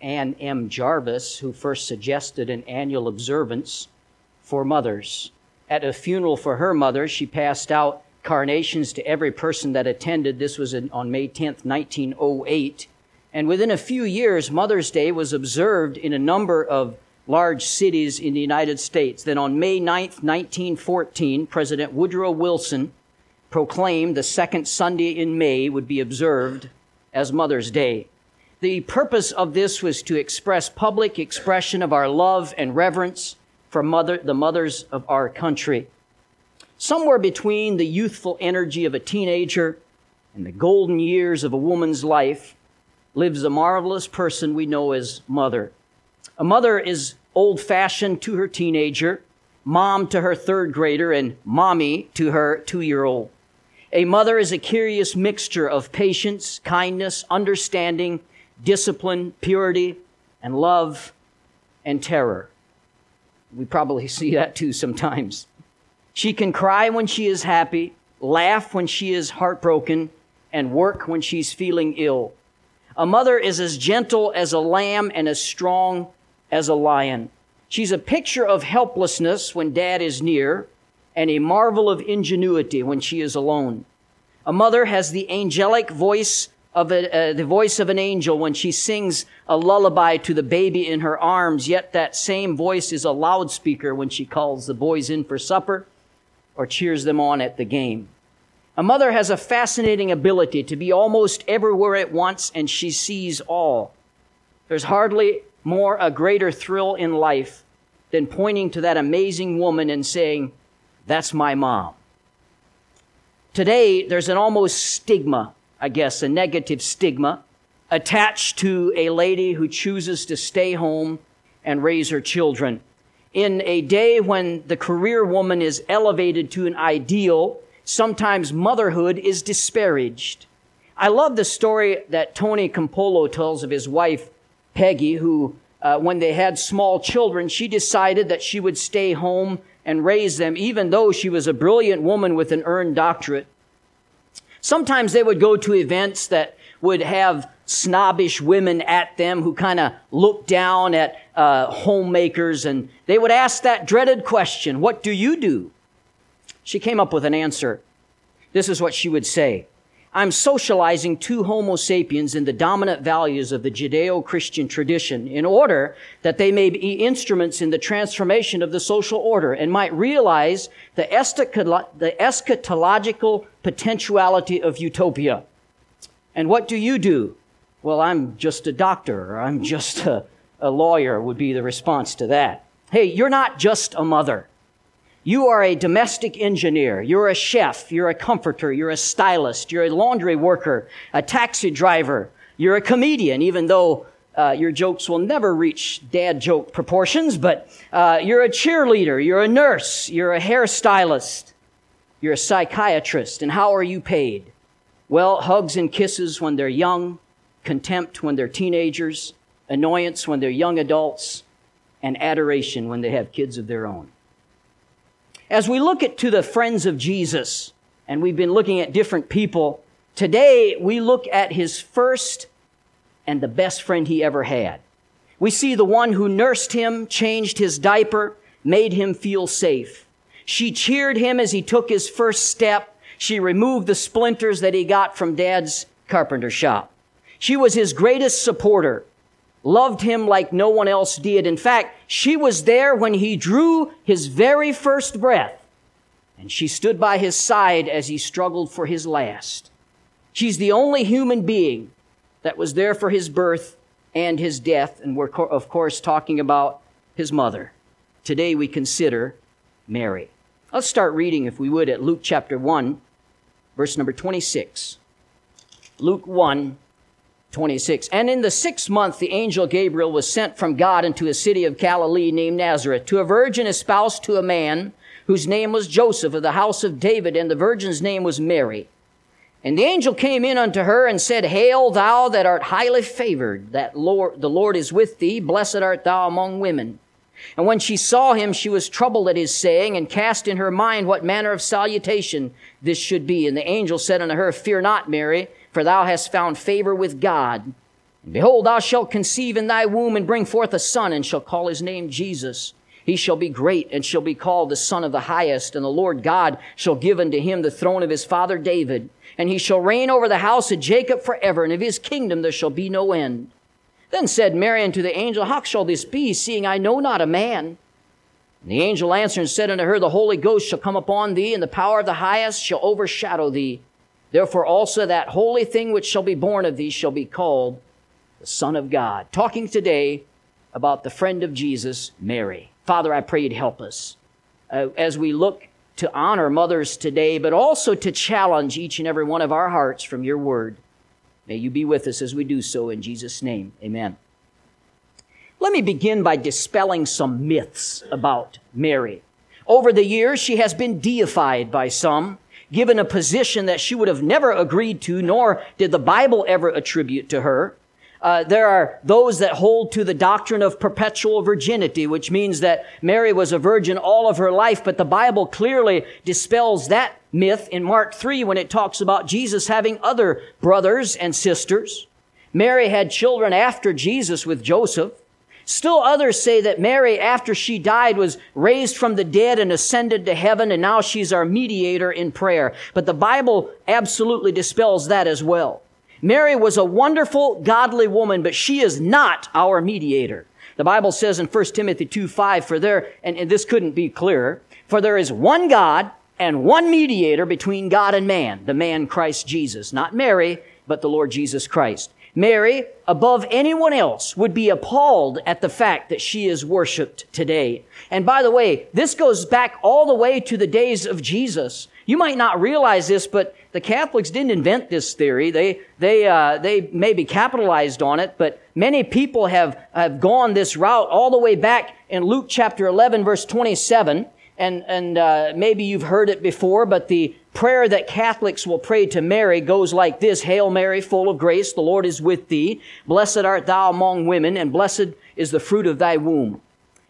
Ann M. Jarvis, who first suggested an annual observance for mothers. At a funeral for her mother, she passed out carnations to every person that attended. This was on May 10th, 1908. And within a few years, Mother's Day was observed in a number of large cities in the United States. Then on May 9th, 1914, President Woodrow Wilson proclaimed the second Sunday in May would be observed as Mother's Day. The purpose of this was to express public expression of our love and reverence for the mothers of our country. Somewhere between the youthful energy of a teenager and the golden years of a woman's life lives a marvelous person we know as mother. A mother is old-fashioned to her teenager, mom to her third grader, and mommy to her 2-year-old. A mother is a curious mixture of patience, kindness, understanding, discipline, purity, and love, and terror. We probably see that too sometimes. She can cry when she is happy, laugh when she is heartbroken, and work when she's feeling ill. A mother is as gentle as a lamb and as strong as a lion. She's a picture of helplessness when dad is near, and a marvel of ingenuity when she is alone. A mother has the angelic voice of the voice of an angel when she sings a lullaby to the baby in her arms, yet that same voice is a loudspeaker when she calls the boys in for supper or cheers them on at the game. A mother has a fascinating ability to be almost everywhere at once, and she sees all. There's hardly a greater thrill in life than pointing to that amazing woman and saying, "That's my mom." Today, there's an almost stigma, I guess, a negative stigma attached to a lady who chooses to stay home and raise her children. In a day when the career woman is elevated to an ideal, sometimes motherhood is disparaged. I love the story that Tony Campolo tells of his wife, Peggy, who, when they had small children, she decided that she would stay home and raise them, even though she was a brilliant woman with an earned doctorate. Sometimes they would go to events that would have snobbish women at them who kind of looked down at homemakers, and they would ask that dreaded question, "What do you do?" She came up with an answer. This is what she would say: "I'm socializing two Homo sapiens in the dominant values of the Judeo-Christian tradition in order that they may be instruments in the transformation of the social order and might realize the eschatological potentiality of utopia." "And what do you do?" "Well, I'm just a doctor," or "I'm just a lawyer," would be the response to that. Hey, you're not just a mother. You are a domestic engineer, you're a chef, you're a comforter, you're a stylist, you're a laundry worker, a taxi driver, you're a comedian, even though your jokes will never reach dad joke proportions, but you're a cheerleader, you're a nurse, you're a hairstylist, you're a psychiatrist. And how are you paid? Well, hugs and kisses when they're young, contempt when they're teenagers, annoyance when they're young adults, and adoration when they have kids of their own. As we look to the friends of Jesus, and we've been looking at different people, today we look at his first and the best friend he ever had. We see the one who nursed him, changed his diaper, made him feel safe. She cheered him as he took his first step. She removed the splinters that he got from Dad's carpenter shop. She was his greatest supporter, loved him like no one else did. In fact, she was there when he drew his very first breath, and she stood by his side as he struggled for his last. She's the only human being that was there for his birth and his death, and we're, of course, talking about his mother. Today we consider Mary. Let's start reading, if we would, at Luke chapter 1, verse number 26. Luke 1, 26. "And in the 6th month, the angel Gabriel was sent from God into a city of Galilee named Nazareth, to a virgin espoused to a man whose name was Joseph, of the house of David, and the virgin's name was Mary. And the angel came in unto her and said, Hail, thou that art highly favored, that the Lord is with thee. Blessed art thou among women. And when she saw him, she was troubled at his saying, and cast in her mind what manner of salutation this should be. And the angel said unto her, Fear not, Mary, for thou hast found favor with God. And behold, thou shalt conceive in thy womb and bring forth a son, and shall call his name Jesus. He shall be great, and shall be called the Son of the Highest. And the Lord God shall give unto him the throne of his father David. And he shall reign over the house of Jacob forever, and of his kingdom there shall be no end. Then said Mary unto the angel, How shall this be, seeing I know not a man? And the angel answered and said unto her, The Holy Ghost shall come upon thee, and the power of the Highest shall overshadow thee. Therefore also that holy thing which shall be born of thee shall be called the Son of God. Talking today about the friend of Jesus, Mary. Father, I pray you'd help us as we look to honor mothers today, but also to challenge each and every one of our hearts from your word. May you be with us as we do so in Jesus' name. Amen. Let me begin by dispelling some myths about Mary. Over the years, she has been deified by some, given a position that she would have never agreed to, nor did the Bible ever attribute to her. There are those that hold to the doctrine of perpetual virginity, which means that Mary was a virgin all of her life, but the Bible clearly dispels that myth in Mark 3 when it talks about Jesus having other brothers and sisters. Mary had children after Jesus with Joseph. Still others say that Mary, after she died, was raised from the dead and ascended to heaven, and now she's our mediator in prayer. But the Bible absolutely dispels that as well. Mary was a wonderful, godly woman, but she is not our mediator. The Bible says in 1 Timothy 2:5, and this couldn't be clearer, for there is one God and one mediator between God and man, the man Christ Jesus. Not Mary, but the Lord Jesus Christ. Mary, above anyone else, would be appalled at the fact that she is worshipped today. And by the way, this goes back all the way to the days of Jesus. You might not realize this, but the Catholics didn't invent this theory. They maybe capitalized on it, but many people have gone this route all the way back in Luke chapter 11, verse 27. And maybe you've heard it before, but the prayer that Catholics will pray to Mary goes like this: Hail Mary, full of grace, the Lord is with thee. Blessed art thou among women, and blessed is the fruit of thy womb.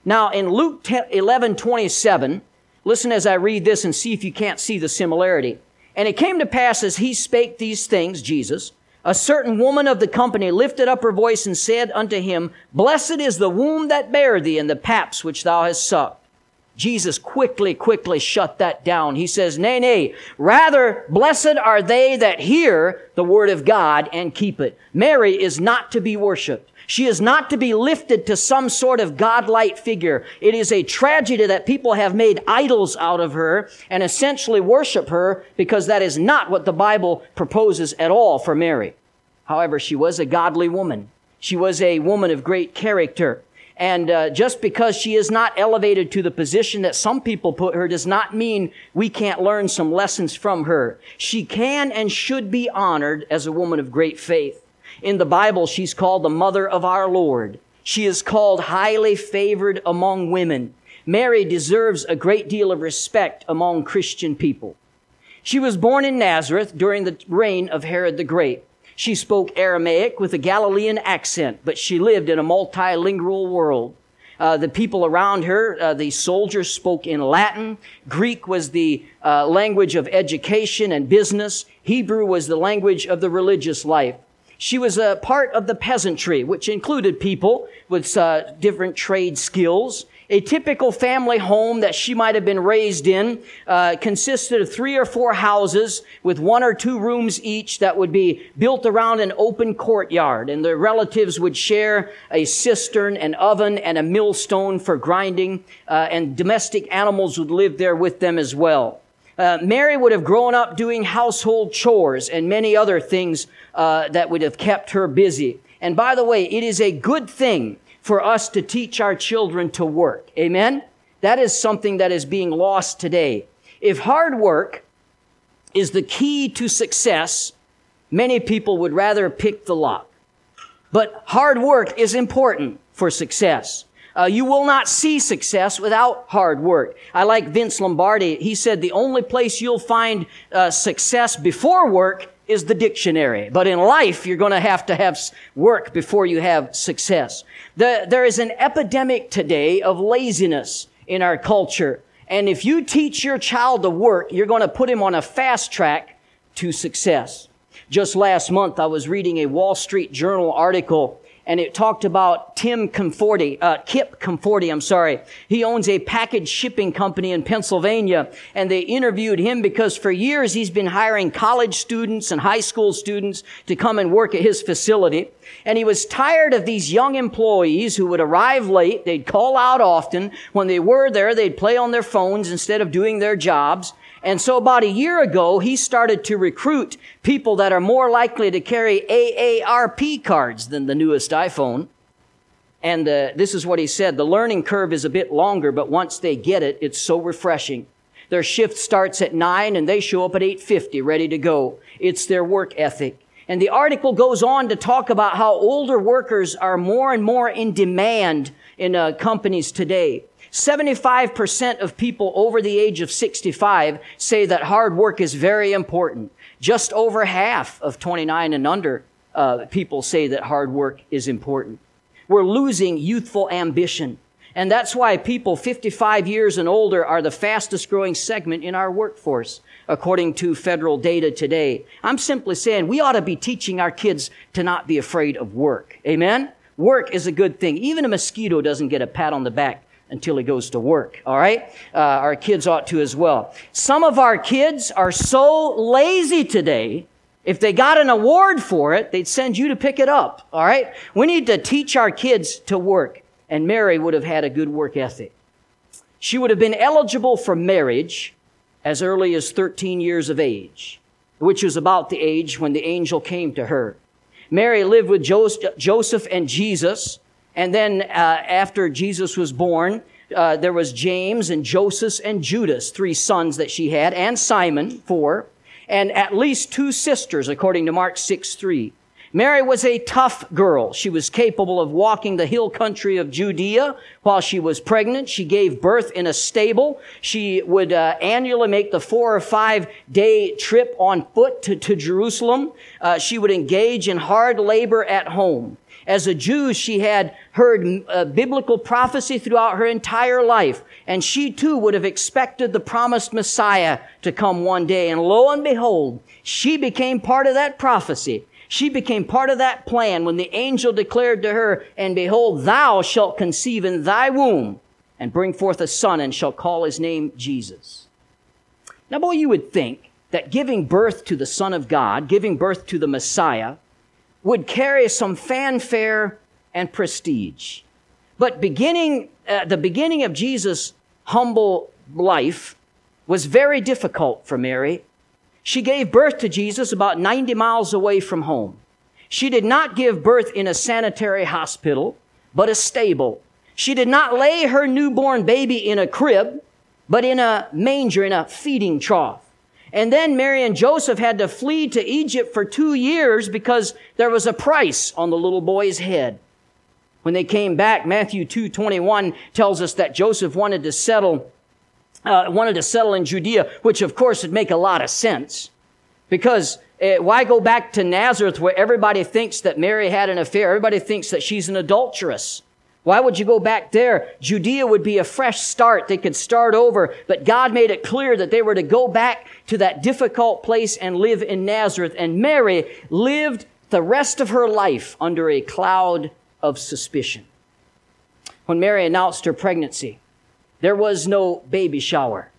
Now, in Luke 11:27, listen as I read this and see if you can't see the similarity. And it came to pass as he spake these things, Jesus, a certain woman of the company lifted up her voice and said unto him, Blessed is the womb that bare thee and the paps which thou hast sucked. Jesus quickly shut that down. He says, Nay, rather blessed are they that hear the word of God and keep it. Mary is not to be worshipped. She is not to be lifted to some sort of godlike figure. It is a tragedy that people have made idols out of her and essentially worship her, because that is not what the Bible proposes at all for Mary. However, she was a godly woman. She was a woman of great character. And just because she is not elevated to the position that some people put her does not mean we can't learn some lessons from her. She can and should be honored as a woman of great faith. In the Bible, she's called the mother of our Lord. She is called highly favored among women. Mary deserves a great deal of respect among Christian people. She was born in Nazareth during the reign of Herod the Great. She spoke Aramaic with a Galilean accent, but she lived in a multilingual world. The people around her, the soldiers, spoke in Latin. Greek was the language of education and business. Hebrew was the language of the religious life. She was a part of the peasantry, which included people with different trade skills. A typical family home that she might have been raised in consisted of 3 or 4 houses with 1 or 2 rooms each that would be built around an open courtyard, and the relatives would share a cistern, an oven, and a millstone for grinding, and domestic animals would live there with them as well. Mary would have grown up doing household chores and many other things that would have kept her busy. And by the way, it is a good thing for us to teach our children to work. Amen? That is something that is being lost today. If hard work is the key to success, many people would rather pick the lock. But hard work is important for success. You will not see success without hard work. I like Vince Lombardi. He said the only place you'll find success before work is the dictionary. But in life, you're going to have work before you have success. There is an epidemic today of laziness in our culture. And if you teach your child to work, you're going to put him on a fast track to success. Just last month, I was reading a Wall Street Journal article, and it talked about Kip Comforti. He owns a package shipping company in Pennsylvania, and they interviewed him because for years he's been hiring college students and high school students to come and work at his facility. And he was tired of these young employees who would arrive late, they'd call out often. When they were there, they'd play on their phones instead of doing their jobs. And so about a year ago, he started to recruit people that are more likely to carry AARP cards than the newest iPhone. And this is what he said. The learning curve is a bit longer, but once they get it, it's so refreshing. Their shift starts at 9 and they show up at 8:50 ready to go. It's their work ethic. And the article goes on to talk about how older workers are more and more in demand in companies today. 75% of people over the age of 65 say that hard work is very important. Just over half of 29 and under people say that hard work is important. We're losing youthful ambition. And that's why people 55 years and older are the fastest growing segment in our workforce, according to federal data today. I'm simply saying we ought to be teaching our kids to not be afraid of work. Amen? Work is a good thing. Even a mosquito doesn't get a pat on the back until he goes to work, all right? Our kids ought to as well. Some of our kids are so lazy today, if they got an award for it, they'd send you to pick it up, all right? We need to teach our kids to work, and Mary would have had a good work ethic. She would have been eligible for marriage as early as 13 years of age, which was about the age when the angel came to her. Mary lived with Joseph and Jesus, and then after Jesus was born, there was James and Joseph and Judas, 3 sons that she had, and Simon, 4, and at least 2 sisters, according to Mark 6:3. Mary was a tough girl. She was capable of walking the hill country of Judea while she was pregnant. She gave birth in a stable. She would annually make the 4 or 5 day trip on foot to Jerusalem. She would engage in hard labor at home. As a Jew, she had heard biblical prophecy throughout her entire life, and she too would have expected the promised Messiah to come one day. And lo and behold, she became part of that prophecy. She became part of that plan when the angel declared to her, "And behold, thou shalt conceive in thy womb and bring forth a son and shalt call his name Jesus." Now, boy, you would think that giving birth to the Son of God, giving birth to the Messiah, would carry some fanfare and prestige. But the beginning of Jesus' humble life was very difficult for Mary. She gave birth to Jesus about 90 miles away from home. She did not give birth in a sanitary hospital, but a stable. She did not lay her newborn baby in a crib, but in a manger, in a feeding trough. And then Mary and Joseph had to flee to Egypt for 2 years because there was a price on the little boy's head. When they came back, Matthew 2:21 tells us that Joseph wanted to settle in Judea, which of course would make a lot of sense. Because why go back to Nazareth where everybody thinks that Mary had an affair? Everybody thinks that she's an adulteress. Why would you go back there? Judea would be a fresh start. They could start over. But God made it clear that they were to go back to that difficult place and live in Nazareth. And Mary lived the rest of her life under a cloud of suspicion. When Mary announced her pregnancy, there was no baby shower.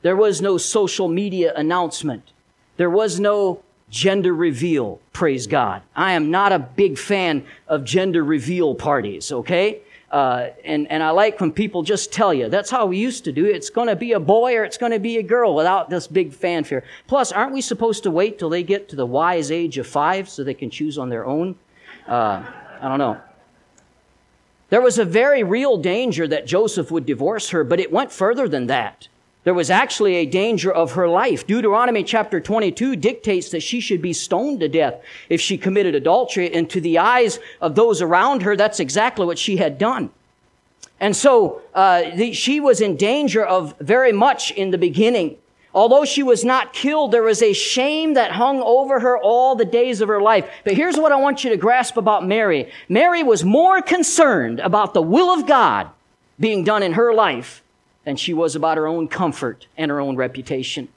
There was no social media announcement. There was no gender reveal, praise God. I am not a big fan of gender reveal parties, okay? And I like when people just tell you, that's how we used to do it. It's going to be a boy or it's going to be a girl without this big fanfare. Plus, aren't we supposed to wait till they get to the wise age of 5 so they can choose on their own? I don't know. There was a very real danger that Joseph would divorce her, but it went further than that. There was actually a danger of her life. Deuteronomy chapter 22 dictates that she should be stoned to death if she committed adultery. And to the eyes of those around her, that's exactly what she had done. And so she was in danger of very much in the beginning. Although she was not killed, there was a shame that hung over her all the days of her life. But here's what I want you to grasp about Mary. Mary was more concerned about the will of God being done in her life than she was about her own comfort and her own reputation.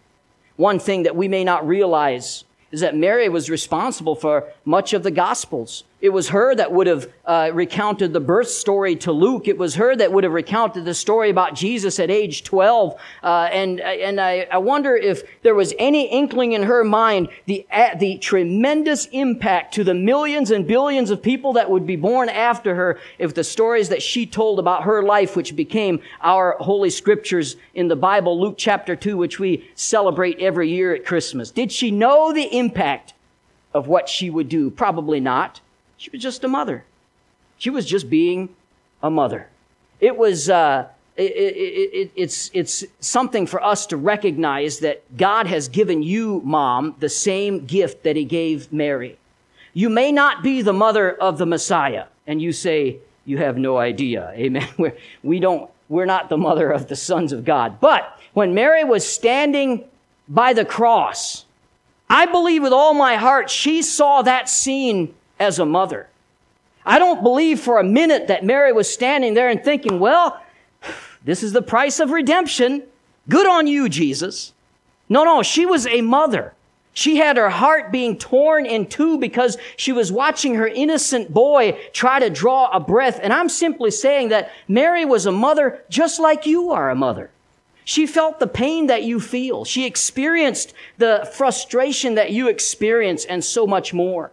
One thing that we may not realize is that Mary was responsible for much of the Gospels. It was her that would have recounted the birth story to Luke. It was her that would have recounted the story about Jesus at age 12. And I wonder if there was any inkling in her mind the tremendous impact to the millions and billions of people that would be born after her if the stories that she told about her life, which became our Holy Scriptures in the Bible, Luke chapter 2, which we celebrate every year at Christmas. Did she know the impact of what she would do? Probably not. She was just a mother. She was just being a mother. It was, it's something for us to recognize that God has given you, Mom, the same gift that He gave Mary. You may not be the mother of the Messiah, and you say, you have no idea. Amen. We're not the mother of the sons of God. But when Mary was standing by the cross, I believe with all my heart, she saw that scene as a mother. I don't believe for a minute that Mary was standing there and thinking, well, this is the price of redemption. Good on you, Jesus. No, she was a mother. She had her heart being torn in two because she was watching her innocent boy try to draw a breath. And I'm simply saying that Mary was a mother just like you are a mother. She felt the pain that you feel. She experienced the frustration that you experience and so much more.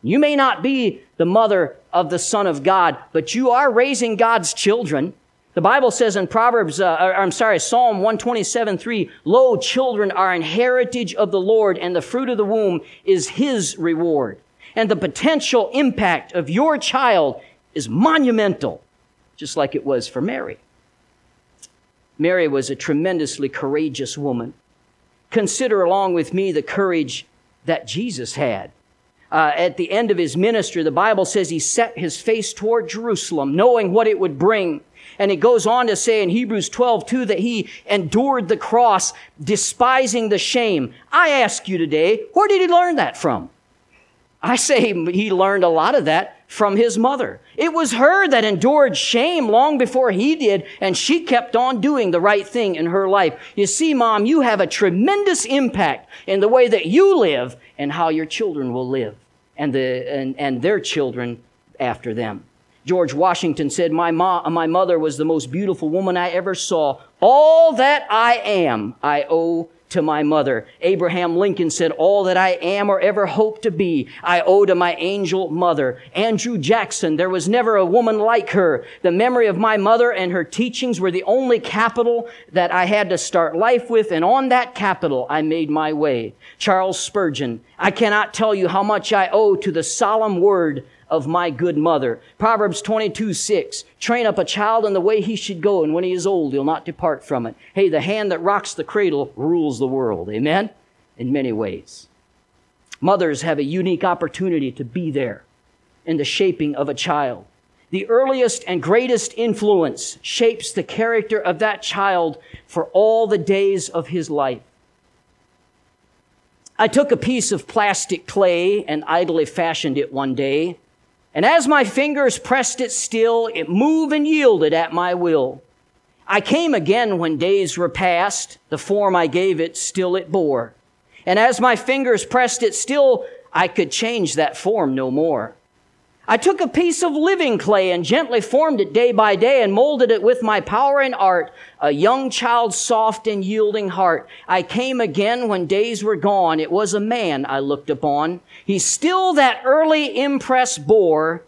You may not be the mother of the Son of God, but you are raising God's children. The Bible says in Psalm 127:3, "Lo, children are an heritage of the Lord, and the fruit of the womb is His reward." And the potential impact of your child is monumental, just like it was for Mary. Mary was a tremendously courageous woman. Consider along with me the courage that Jesus had. At the end of his ministry, the Bible says he set his face toward Jerusalem, knowing what it would bring. And it goes on to say in Hebrews 12:2 that he endured the cross, despising the shame. I ask you today, where did he learn that from? I say he learned a lot of that from his mother. It was her that endured shame long before he did, and she kept on doing the right thing in her life. You see, Mom, you have a tremendous impact in the way that you live and how your children will live and their children after them. George Washington said, my mother was the most beautiful woman I ever saw. All that I am, I owe to my mother. Abraham Lincoln said, all that I am or ever hope to be, I owe to my angel mother. Andrew Jackson, there was never a woman like her. The memory of my mother and her teachings were the only capital that I had to start life with, and on that capital I made my way. Charles Spurgeon, I cannot tell you how much I owe to the solemn word of my good mother. Proverbs 22:6, train up a child in the way he should go, and when he is old, he'll not depart from it. Hey, the hand that rocks the cradle rules the world. Amen? In many ways. Mothers have a unique opportunity to be there in the shaping of a child. The earliest and greatest influence shapes the character of that child for all the days of his life. I took a piece of plastic clay and idly fashioned it one day. And as my fingers pressed it still, it moved and yielded at my will. I came again when days were past, the form I gave it, still it bore. And as my fingers pressed it still, I could change that form no more. I took a piece of living clay and gently formed it day by day and molded it with my power and art, a young child's soft and yielding heart. I came again when days were gone. It was a man I looked upon. He still that early impress bore,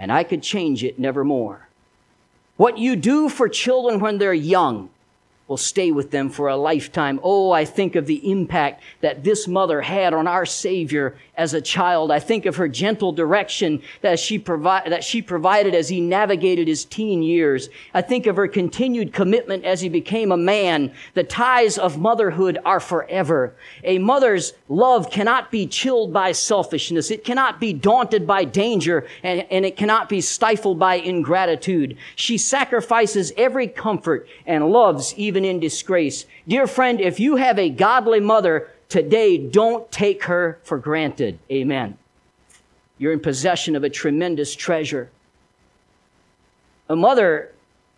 and I could change it nevermore. What you do for children when they're young will stay with them for a lifetime. Oh, I think of the impact that this mother had on our Savior as a child. I think of her gentle direction that she provided as he navigated his teen years. I think of her continued commitment as he became a man. The ties of motherhood are forever. A mother's love cannot be chilled by selfishness. It cannot be daunted by danger, and it cannot be stifled by ingratitude. She sacrifices every comfort and loves even in disgrace. Dear friend, if you have a godly mother today, don't take her for granted. Amen. You're in possession of a tremendous treasure. A mother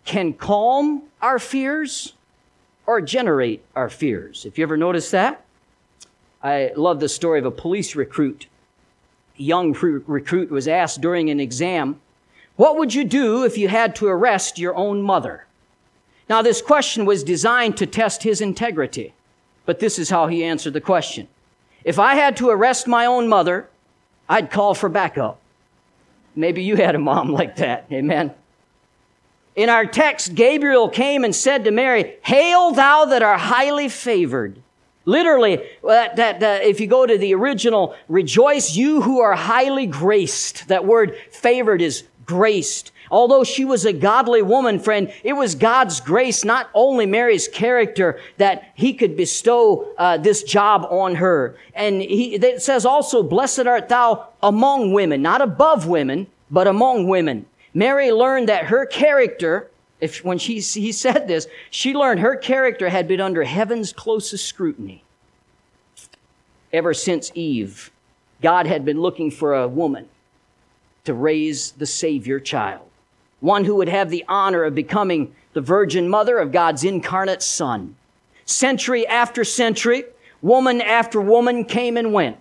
can calm our fears or generate our fears. If you ever notice that, I love the story of a police recruit. A young recruit was asked during an exam, "What would you do if you had to arrest your own mother?" Now, this question was designed to test his integrity, but this is how he answered the question. "If I had to arrest my own mother, I'd call for backup." Maybe you had a mom like that. Amen. In our text, Gabriel came and said to Mary, "Hail thou that are highly favored." Literally, if you go to the original, rejoice you who are highly graced. That word favored is graced. Although she was a godly woman, friend, it was God's grace, not only Mary's character, that he could bestow this job on her. And it says also, "Blessed art thou among women," not above women, but among women. Mary learned that her character, he said this, she learned her character had been under heaven's closest scrutiny. Ever since Eve, God had been looking for a woman to raise the Savior child, one who would have the honor of becoming the virgin mother of God's incarnate Son. Century after century, woman after woman came and went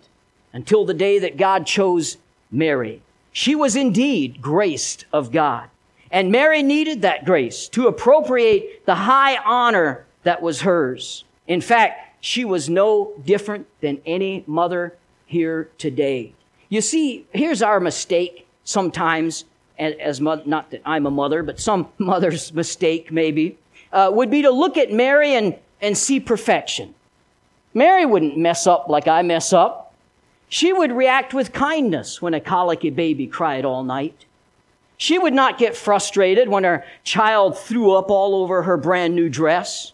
until the day that God chose Mary. She was indeed graced of God, and Mary needed that grace to appropriate the high honor that was hers. In fact, she was no different than any mother here today. You see, here's our mistake sometimes. As mother, not that I'm a mother, but some mother's mistake maybe, would be to look at Mary and see perfection. Mary wouldn't mess up like I mess up. She would react with kindness when a colicky baby cried all night. She would not get frustrated when her child threw up all over her brand new dress.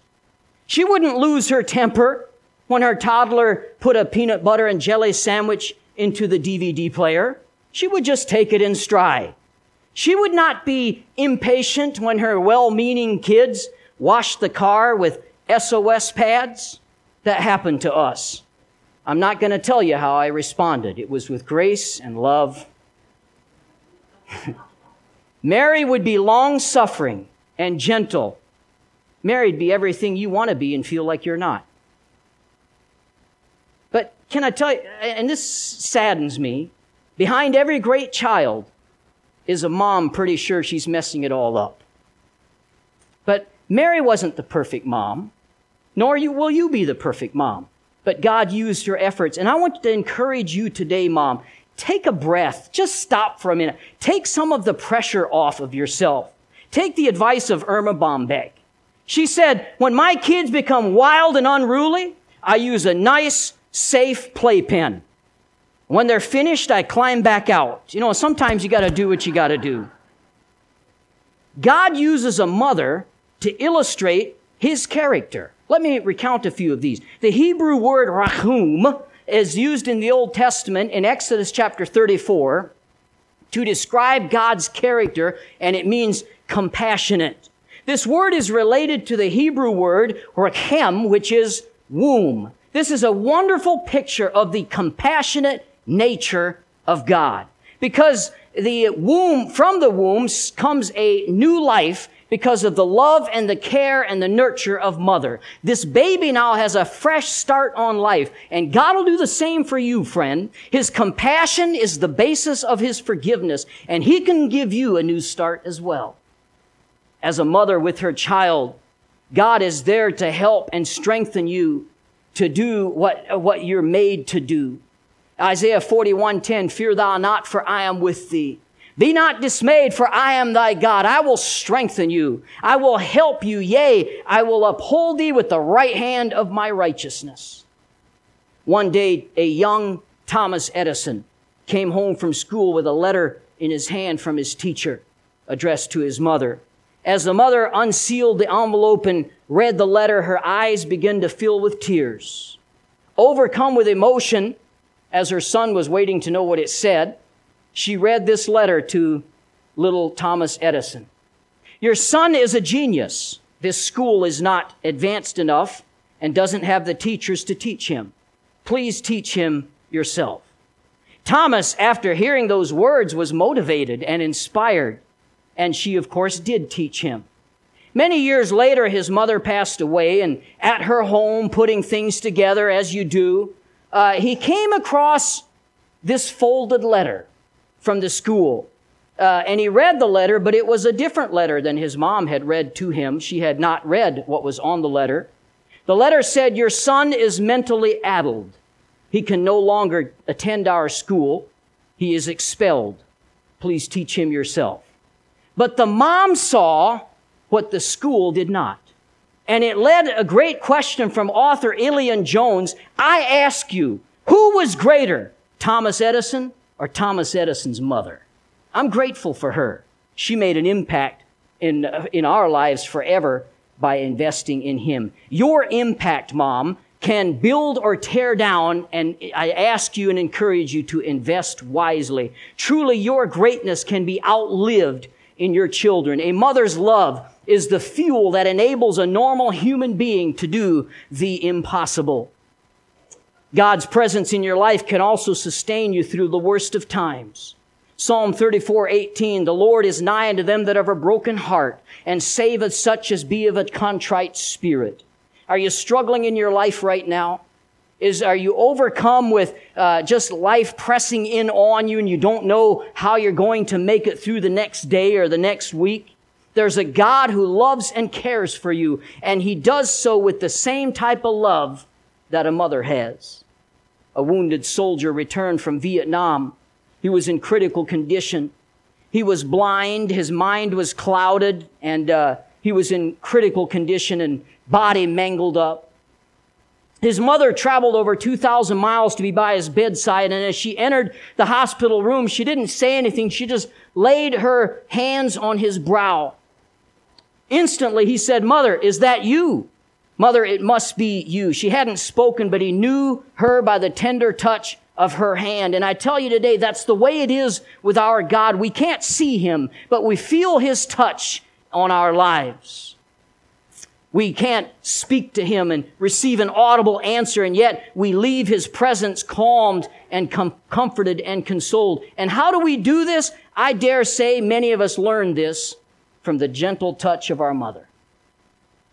She wouldn't lose her temper when her toddler put a peanut butter and jelly sandwich into the DVD player. She would just take it in stride. She would not be impatient when her well-meaning kids washed the car with SOS pads. That happened to us. I'm not going to tell you how I responded. It was with grace and love. Mary would be long-suffering and gentle. Mary'd be everything you want to be and feel like you're not. But can I tell you, and this saddens me, behind every great child is a mom pretty sure she's messing it all up. But Mary wasn't the perfect mom, nor will you be the perfect mom. But God used her efforts. And I want to encourage you today, mom, take a breath. Just stop for a minute. Take some of the pressure off of yourself. Take the advice of Irma Bombeck. She said, "When my kids become wild and unruly, I use a nice, safe playpen. When they're finished, I climb back out." You know, sometimes you got to do what you got to do. God uses a mother to illustrate his character. Let me recount a few of these. The Hebrew word rachum is used in the Old Testament in Exodus chapter 34 to describe God's character, and it means compassionate. This word is related to the Hebrew word rechem, which is womb. This is a wonderful picture of the compassionate nature of God, because from the womb comes a new life because of the love and the care and the nurture of mother. This baby now has a fresh start on life, and God will do the same for you, friend. His compassion is the basis of his forgiveness, and he can give you a new start as well. As a mother with her child, God is there to help and strengthen you to do what you're made to do. Isaiah 41:10, "Fear thou not, for I am with thee. Be not dismayed, for I am thy God. I will strengthen you. I will help you. Yea, I will uphold thee with the right hand of my righteousness." One day, a young Thomas Edison came home from school with a letter in his hand from his teacher addressed to his mother. As the mother unsealed the envelope and read the letter, her eyes began to fill with tears. Overcome with emotion, as her son was waiting to know what it said, she read this letter to little Thomas Edison. "Your son is a genius. This school is not advanced enough and doesn't have the teachers to teach him. Please teach him yourself." Thomas, after hearing those words, was motivated and inspired. And she, of course, did teach him. Many years later, his mother passed away, and at her home, putting things together as you do, he came across this folded letter from the school. And he read the letter, but it was a different letter than his mom had read to him. She had not read what was on the letter. The letter said, your son is mentally addled. He can no longer attend our school. He is expelled. Please teach him yourself. But the mom saw what the school did not. And it led a great question from author Ilian Jones. I ask you, who was greater, Thomas Edison or Thomas Edison's mother? I'm grateful for her. She made an impact in our lives forever by investing in him. Your impact, Mom, can build or tear down, and I ask you and encourage you to invest wisely. Truly, your greatness can be outlived in your children. A mother's love is the fuel that enables a normal human being to do the impossible. God's presence in your life can also sustain you through the worst of times. Psalm 34:18, the Lord is nigh unto them that have a broken heart, and saveth such as be of a contrite spirit. Are you struggling in your life right now? Are you overcome with just life pressing in on you, and you don't know how you're going to make it through the next day or the next week? There's a God who loves and cares for you, and he does so with the same type of love that a mother has. A wounded soldier returned from Vietnam. He was in critical condition. He was blind. His mind was clouded, and he was in critical condition and body mangled up. His mother traveled over 2,000 miles to be by his bedside, and as she entered the hospital room, she didn't say anything. She just laid her hands on his brow. Instantly, he said, Mother, is that you? Mother, it must be you. She hadn't spoken, but he knew her by the tender touch of her hand. And I tell you today, that's the way it is with our God. We can't see him, but we feel his touch on our lives. We can't speak to him and receive an audible answer, and yet we leave his presence calmed and comforted and consoled. And how do we do this? I dare say many of us learned this from the gentle touch of our mother.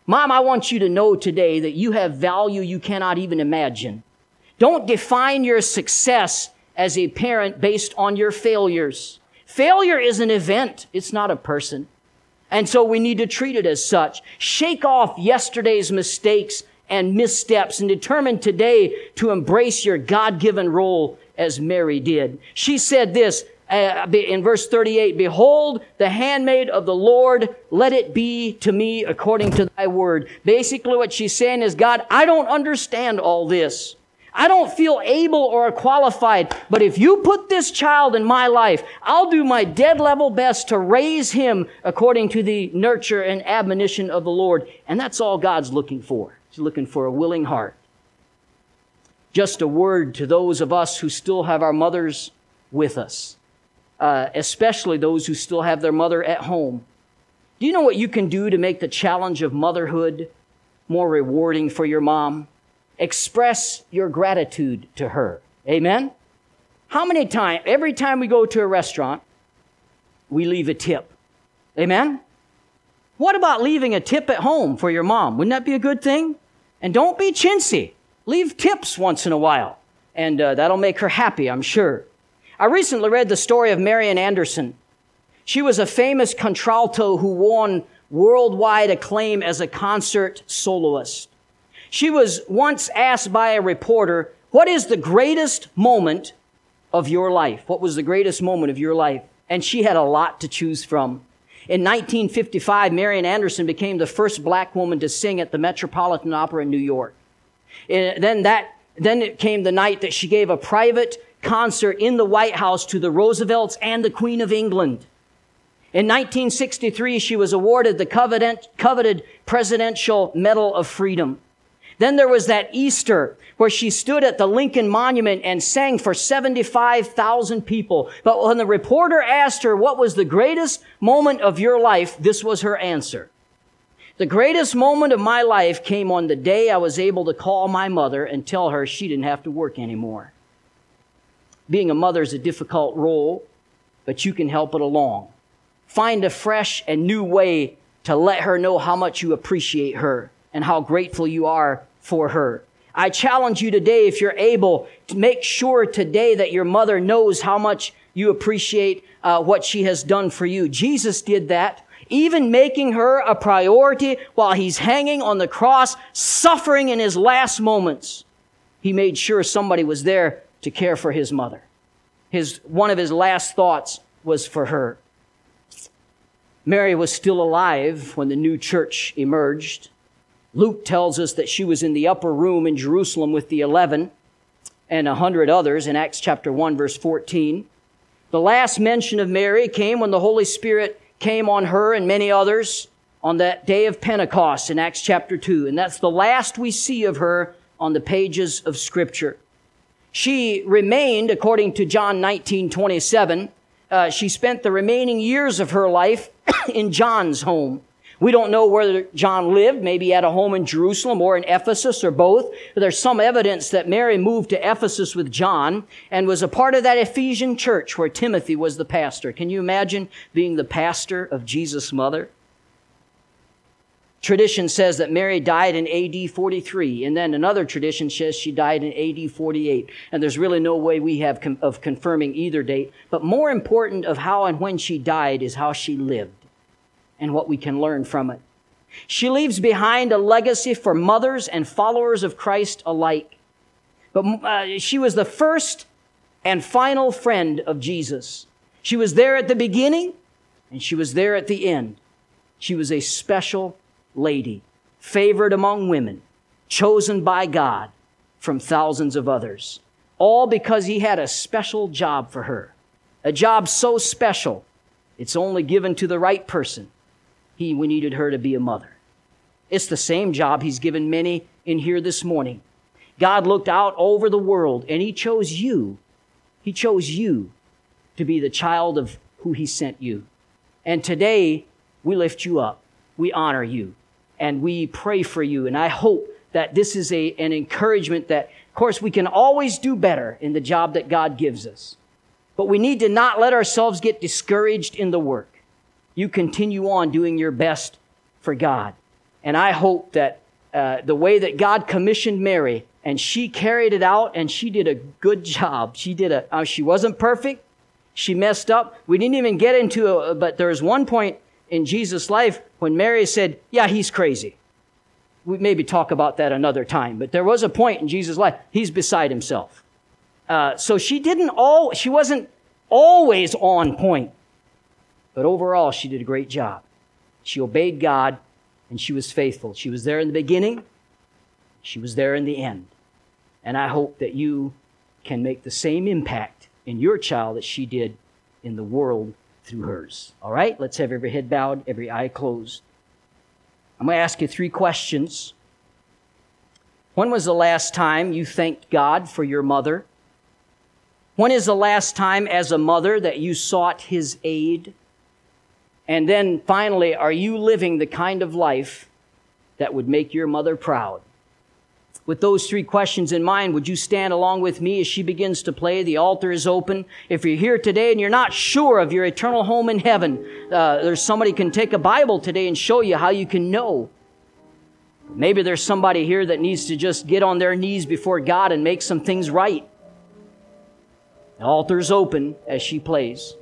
Mom, I want you to know today that you have value you cannot even imagine. Don't define your success as a parent based on your failures. Failure is an event. It's not a person. And so we need to treat it as such. Shake off yesterday's mistakes and missteps and determine today to embrace your God-given role as Mary did. She said this in verse 38, Behold, the handmaid of the Lord, let it be to me according to thy word. Basically what she's saying is, God, I don't understand all this. I don't feel able or qualified, but if you put this child in my life, I'll do my dead level best to raise him according to the nurture and admonition of the Lord. And that's all God's looking for. He's looking for a willing heart. Just a word to those of us who still have our mothers with us, especially those who still have their mother at home. Do you know what you can do to make the challenge of motherhood more rewarding for your mom? Express your gratitude to her. Amen? How many times, every time we go to a restaurant, we leave a tip. Amen? What about leaving a tip at home for your mom? Wouldn't that be a good thing? And don't be chintzy. Leave tips once in a while. And that'll make her happy, I'm sure. I recently read the story of Marian Anderson. She was a famous contralto who won worldwide acclaim as a concert soloist. She was once asked by a reporter, what is the greatest moment of your life? What was the greatest moment of your life? And she had a lot to choose from. In 1955, Marian Anderson became the first black woman to sing at the Metropolitan Opera in New York. And then it came the night that she gave a private concert in the White House to the Roosevelts and the Queen of England. In 1963, she was awarded the coveted Presidential Medal of Freedom. Then there was that Easter where she stood at the Lincoln Monument and sang for 75,000 people. But when the reporter asked her, what was the greatest moment of your life? This was her answer. The greatest moment of my life came on the day I was able to call my mother and tell her she didn't have to work anymore. Being a mother is a difficult role, but you can help it along. Find a fresh and new way to let her know how much you appreciate her and how grateful you are for her. I challenge you today, if you're able, to make sure today that your mother knows how much you appreciate what she has done for you. Jesus did that, even making her a priority while he's hanging on the cross, suffering in his last moments. He made sure somebody was there to care for his mother. One of his last thoughts was for her. Mary was still alive when the new church emerged. Luke tells us that she was in the upper room in Jerusalem with the 11 and 100 others in Acts chapter 1, verse 14. The last mention of Mary came when the Holy Spirit came on her and many others on that day of Pentecost in Acts chapter 2. And that's the last we see of her on the pages of Scripture. She remained, according to John 19:27, she spent the remaining years of her life in John's home. We don't know whether John lived, maybe at a home in Jerusalem or in Ephesus or both. There's some evidence that Mary moved to Ephesus with John and was a part of that Ephesian church where Timothy was the pastor. Can you imagine being the pastor of Jesus' mother? Tradition says that Mary died in A.D. 43, and then another tradition says she died in A.D. 48, and there's really no way we have of confirming either date, but more important of how and when she died is how she lived and what we can learn from it. She leaves behind a legacy for mothers and followers of Christ alike. But she was the first and final friend of Jesus. She was there at the beginning, and she was there at the end. She was a special lady, favored among women, chosen by God from thousands of others, all because he had a special job for her, a job so special it's only given to the right person. We needed her to be a mother. It's the same job he's given many in here this morning. God looked out over the world and he chose you. He chose you to be the child of who he sent you. And today we lift you up. We honor you and we pray for you. And I hope that this is an encouragement that, of course, we can always do better in the job that God gives us. But we need to not let ourselves get discouraged in the work. You continue on doing your best for God. And I hope that the way that God commissioned Mary and she carried it out and she did a good job. She wasn't perfect. She messed up. We didn't even get into it, but there was one point in Jesus' life when Mary said, yeah, he's crazy. We maybe talk about that another time, but there was a point in Jesus' life, he's beside himself. So she wasn't always on point, but overall she did a great job. She obeyed God and she was faithful. She was there in the beginning. She was there in the end. And I hope that you can make the same impact in your child that she did in the world through hers. All right, let's have every head bowed, every eye closed. I'm going to ask you three questions. When was the last time you thanked God for your mother? When is the last time as a mother that you sought his aid? And then finally, are you living the kind of life that would make your mother proud? With those three questions in mind, would you stand along with me as she begins to play? The altar is open. If you're here today and you're not sure of your eternal home in heaven, there's somebody can take a Bible today and show you how you can know. Maybe there's somebody here that needs to just get on their knees before God and make some things right. The altar's open as she plays.